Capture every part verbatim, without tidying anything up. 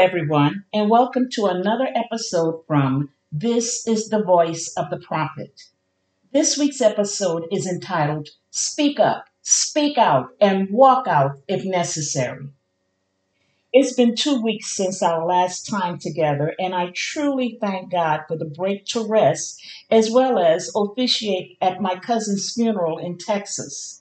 everyone, and welcome to another episode from This is the Voice of the Prophet. This week's episode is entitled, Speak Up, Speak Out, and Walk Out if Necessary. It's been two weeks since our last time together, and I truly thank God for the break to rest, as well as officiate at my cousin's funeral in Texas.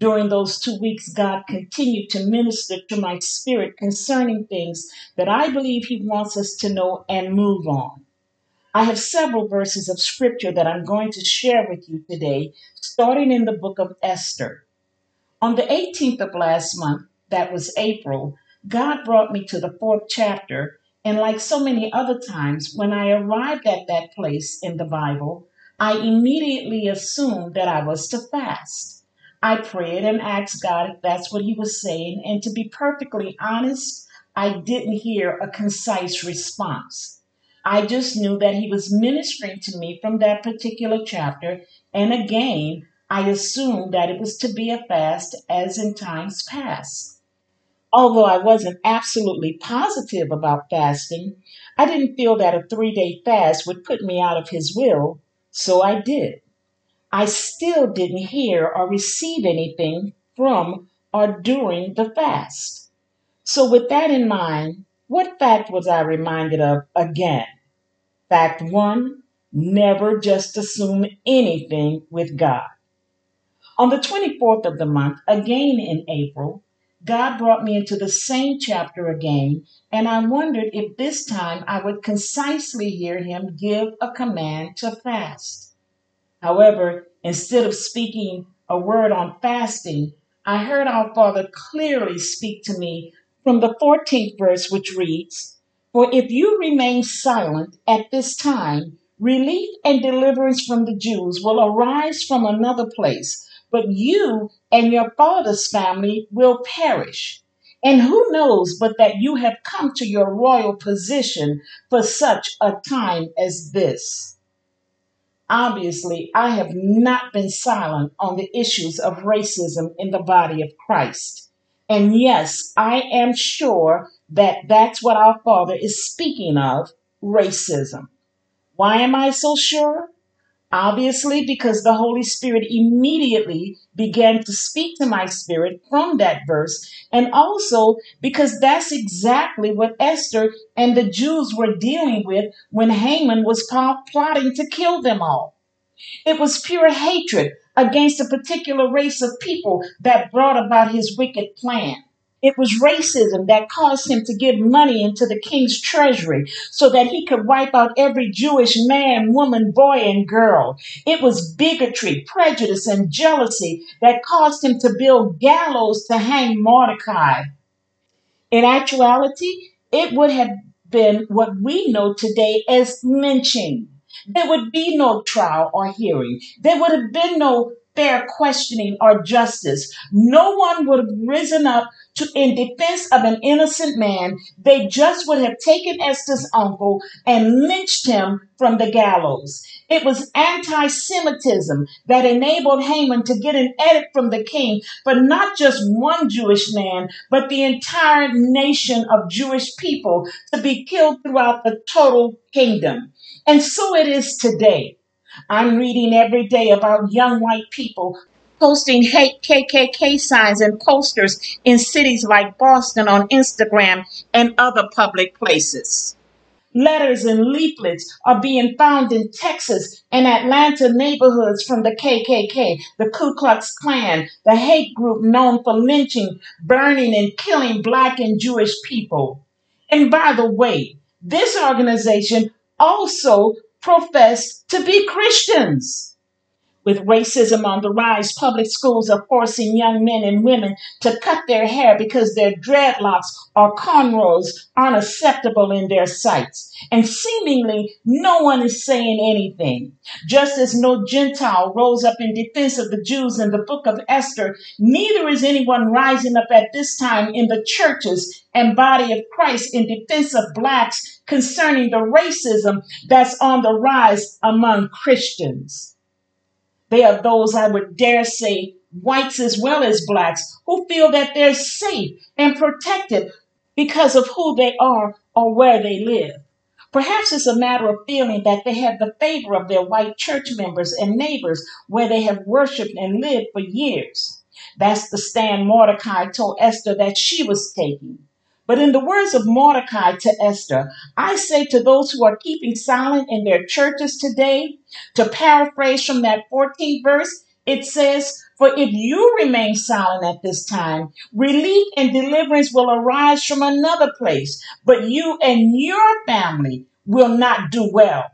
During those two weeks, God continued to minister to my spirit concerning things that I believe He wants us to know and move on. I have several verses of scripture that I'm going to share with you today, starting in the book of Esther. On the eighteenth of last month, that was April, God brought me to the fourth chapter, and like so many other times, when I arrived at that place in the Bible, I immediately assumed that I was to fast. I prayed and asked God if that's what He was saying, and to be perfectly honest, I didn't hear a concise response. I just knew that He was ministering to me from that particular chapter, and again, I assumed that it was to be a fast as in times past. Although I wasn't absolutely positive about fasting, I didn't feel that a three-day fast would put me out of His will, so I did. I still didn't hear or receive anything from or during the fast. So with that in mind, what fact was I reminded of again? Fact one, never just assume anything with God. On the twenty-fourth of the month, again in April, God brought me into the same chapter again, and I wondered if this time I would concisely hear Him give a command to fast. However, instead of speaking a word on fasting, I heard our Father clearly speak to me from the fourteenth verse, which reads, For if you remain silent at this time, relief and deliverance from the Jews will arise from another place, but you and your father's family will perish. And who knows but that you have come to your royal position for such a time as this? Obviously, I have not been silent on the issues of racism in the body of Christ. And yes, I am sure that that's what our Father is speaking of, racism. Why am I so sure? Obviously, because the Holy Spirit immediately began to speak to my spirit from that verse, and also because that's exactly what Esther and the Jews were dealing with when Haman was plotting to kill them all. It was pure hatred against a particular race of people that brought about his wicked plan. It was racism that caused him to give money into the king's treasury so that he could wipe out every Jewish man, woman, boy, and girl. It was bigotry, prejudice, and jealousy that caused him to build gallows to hang Mordecai. In actuality, it would have been what we know today as lynching. There would be no trial or hearing. There would have been no fair questioning or justice. No one would have risen up to, in defense of an innocent man. They just would have taken Esther's uncle and lynched him from the gallows. It was anti-Semitism that enabled Haman to get an edict from the king for not just one Jewish man, but the entire nation of Jewish people to be killed throughout the total kingdom. And so it is today. I'm reading every day about young white people posting hate K K K signs and posters in cities like Boston on Instagram and other public places. Letters and leaflets are being found in Texas and Atlanta neighborhoods from the K K K, the Ku Klux Klan, the hate group known for lynching, burning, and killing Black and Jewish people. And by the way, this organization also profess to be Christians. With racism on the rise, public schools are forcing young men and women to cut their hair because their dreadlocks or cornrows aren't acceptable in their sights. And seemingly, no one is saying anything. Just as no Gentile rose up in defense of the Jews in the book of Esther, neither is anyone rising up at this time in the churches and body of Christ in defense of Blacks concerning the racism that's on the rise among Christians. They are those, I would dare say, whites as well as Blacks, who feel that they're safe and protected because of who they are or where they live. Perhaps it's a matter of feeling that they have the favor of their white church members and neighbors where they have worshiped and lived for years. That's the stand Mordecai told Esther that she was taking. But in the words of Mordecai to Esther, I say to those who are keeping silent in their churches today, to paraphrase from that fourteenth verse, it says, for if you remain silent at this time, relief and deliverance will arise from another place, but you and your family will not do well.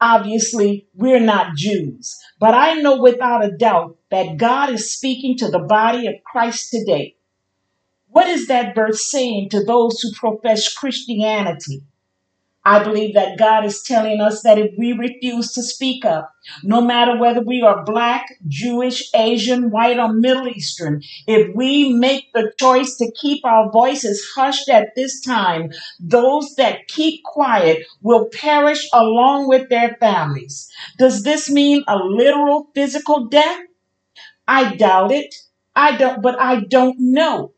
Obviously, we're not Jews, but I know without a doubt that God is speaking to the body of Christ today. What is that verse saying to those who profess Christianity? I believe that God is telling us that if we refuse to speak up, no matter whether we are Black, Jewish, Asian, white, or Middle Eastern, if we make the choice to keep our voices hushed at this time, those that keep quiet will perish along with their families. Does this mean a literal physical death? I doubt it. I don't, but I don't know.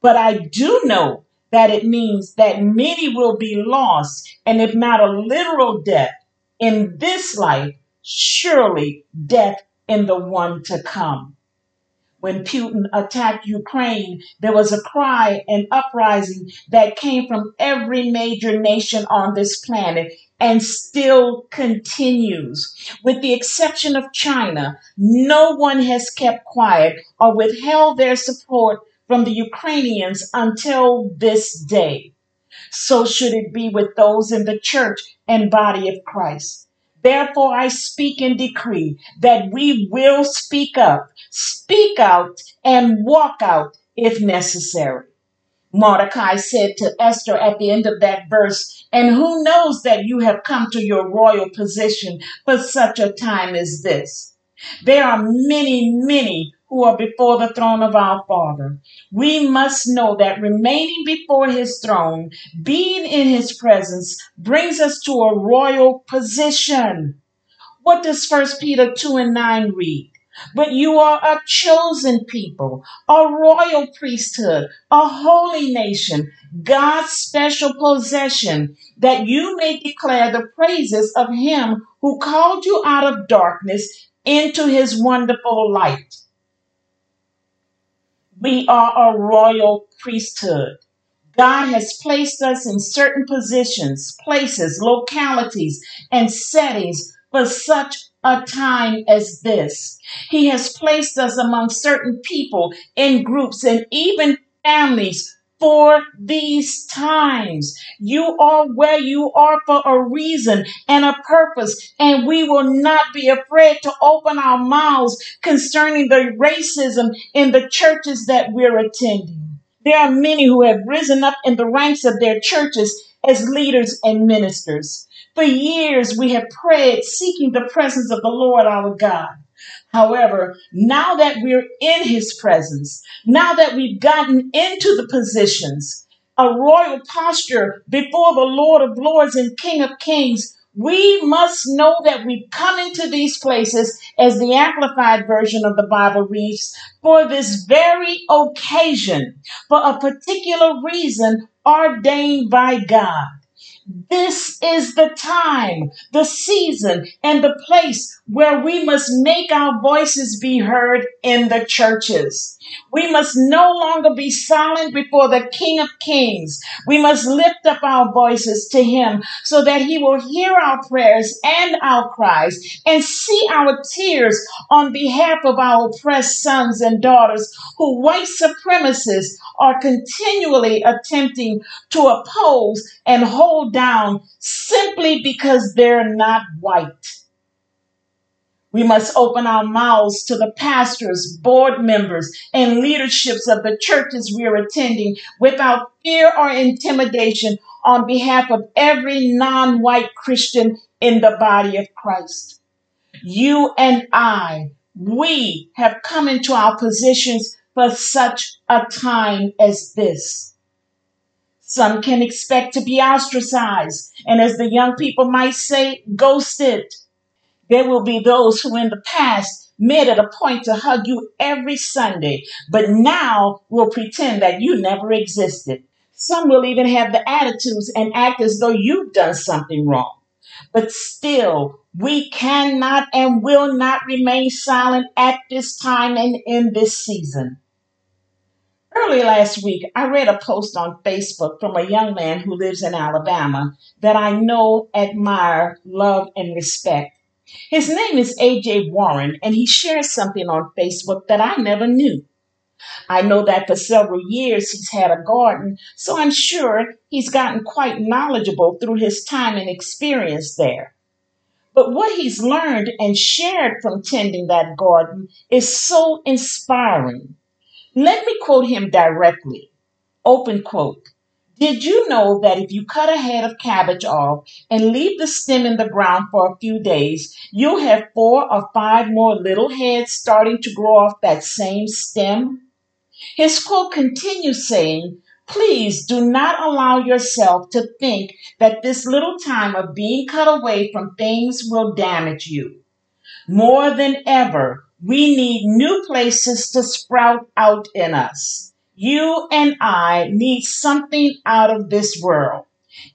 But I do know that it means that many will be lost, and if not a literal death in this life, surely death in the one to come. When Putin attacked Ukraine, there was a cry and uprising that came from every major nation on this planet and still continues. With the exception of China, no one has kept quiet or withheld their support from the Ukrainians until this day. So should it be with those in the church and body of Christ. Therefore, I speak and decree that we will speak up, speak out, and walk out if necessary. Mordecai said to Esther at the end of that verse, and who knows that you have come to your royal position for such a time as this? There are many, many who are before the throne of our Father. We must know that remaining before his throne, being in his presence, brings us to a royal position. What does First Peter two and nine read? But you are a chosen people, a royal priesthood, a holy nation, God's special possession, that you may declare the praises of him who called you out of darkness into his wonderful light. We are a royal priesthood. God has placed us in certain positions, places, localities, and settings for such a time as this. He has placed us among certain people in groups and even families for these times. You are where you are for a reason and a purpose, and we will not be afraid to open our mouths concerning the racism in the churches that we're attending. There are many who have risen up in the ranks of their churches as leaders and ministers. For years, we have prayed seeking the presence of the Lord our God. However, now that we're in his presence, now that we've gotten into the positions, a royal posture before the Lord of Lords and King of Kings, we must know that we've come into these places, as the Amplified Version of the Bible reads, for this very occasion, for a particular reason ordained by God. This is the time, the season, and the place where we must make our voices be heard in the churches. We must no longer be silent before the King of Kings. We must lift up our voices to him so that he will hear our prayers and our cries and see our tears on behalf of our oppressed sons and daughters who white supremacists are continually attempting to oppose and hold down simply because they're not white. We must open our mouths to the pastors, board members, and leaderships of the churches we are attending without fear or intimidation on behalf of every non-white Christian in the body of Christ. You and I, we have come into our positions for such a time as this. Some can expect to be ostracized, and as the young people might say, ghosted. There will be those who in the past made it a point to hug you every Sunday, but now will pretend that you never existed. Some will even have the attitudes and act as though you've done something wrong. But still, we cannot and will not remain silent at this time and in this season. Early last week, I read a post on Facebook from a young man who lives in Alabama that I know, admire, love, and respect. His name is A J Warren, and he shares something on Facebook that I never knew. I know that for several years he's had a garden, so I'm sure he's gotten quite knowledgeable through his time and experience there. But what he's learned and shared from tending that garden is so inspiring. Let me quote him directly. Open quote. "Did you know that if you cut a head of cabbage off and leave the stem in the ground for a few days, you'll have four or five more little heads starting to grow off that same stem?" His quote continues saying, "Please do not allow yourself to think that this little time of being cut away from things will damage you. More than ever, we need new places to sprout out in us. You and I need something out of this world.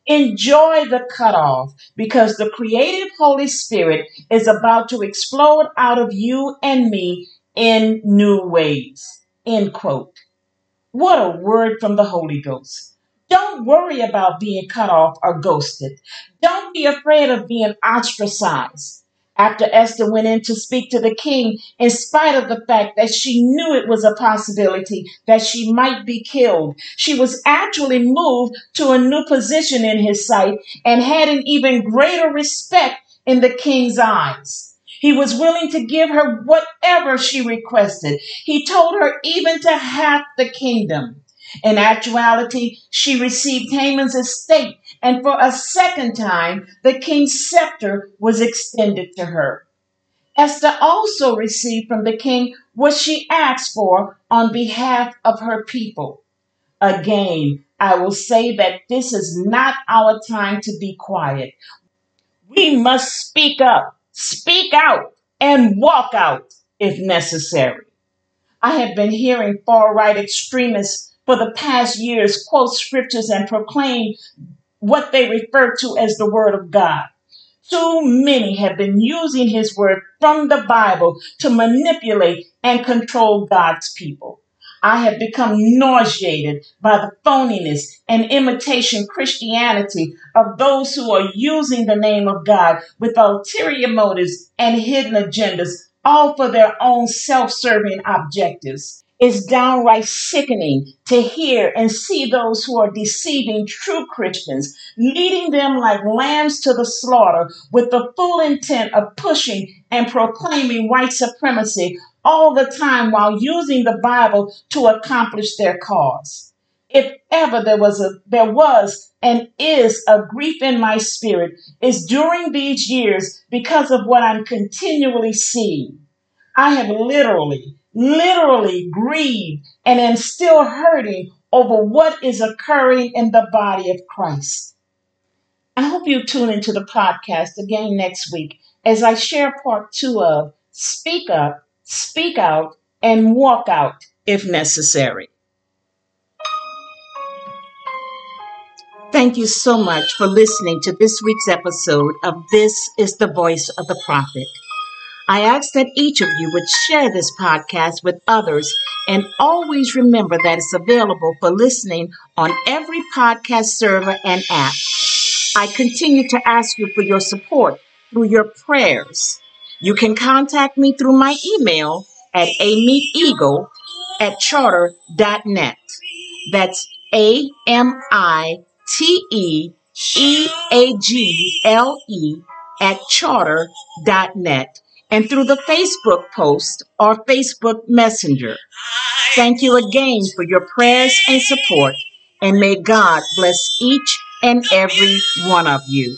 Enjoy the cutoff, because the creative Holy Spirit is about to explode out of you and me in new ways." End quote. What a word from the Holy Ghost. Don't worry about being cut off or ghosted. Don't be afraid of being ostracized. After Esther went in to speak to the king, in spite of the fact that she knew it was a possibility that she might be killed, she was actually moved to a new position in his sight and had an even greater respect in the king's eyes. He was willing to give her whatever she requested. He told her even to half the kingdom. In actuality, she received Haman's estate, and for a second time, the king's scepter was extended to her. Esther also received from the king what she asked for on behalf of her people. Again, I will say that this is not our time to be quiet. We must speak up. Speak out and walk out if necessary. I have been hearing far-right extremists for the past years quote scriptures and proclaim what they refer to as the Word of God. Too many have been using His Word from the Bible to manipulate and control God's people. I have become nauseated by the phoniness and imitation Christianity of those who are using the name of God with ulterior motives and hidden agendas, all for their own self-serving objectives. It's downright sickening to hear and see those who are deceiving true Christians, leading them like lambs to the slaughter with the full intent of pushing and proclaiming white supremacy all the time while using the Bible to accomplish their cause. If ever there was a, there was and is a grief in my spirit, it's during these years because of what I'm continually seeing. I have literally, literally grieved and am still hurting over what is occurring in the body of Christ. I hope you tune into the podcast again next week as I share part two of Speak Up, Speak Out, and Walk Out if necessary. Thank you so much for listening to this week's episode of This is the Voice of the Prophet. I ask that each of you would share this podcast with others, and always remember that it's available for listening on every podcast server and app. I continue to ask you for your support through your prayers. You can contact me through my email at amiteagle at charter dot net. That's A M I T E E A G L E at charter dot net. And through the Facebook post or Facebook Messenger. Thank you again for your prayers and support. And may God bless each and every one of you.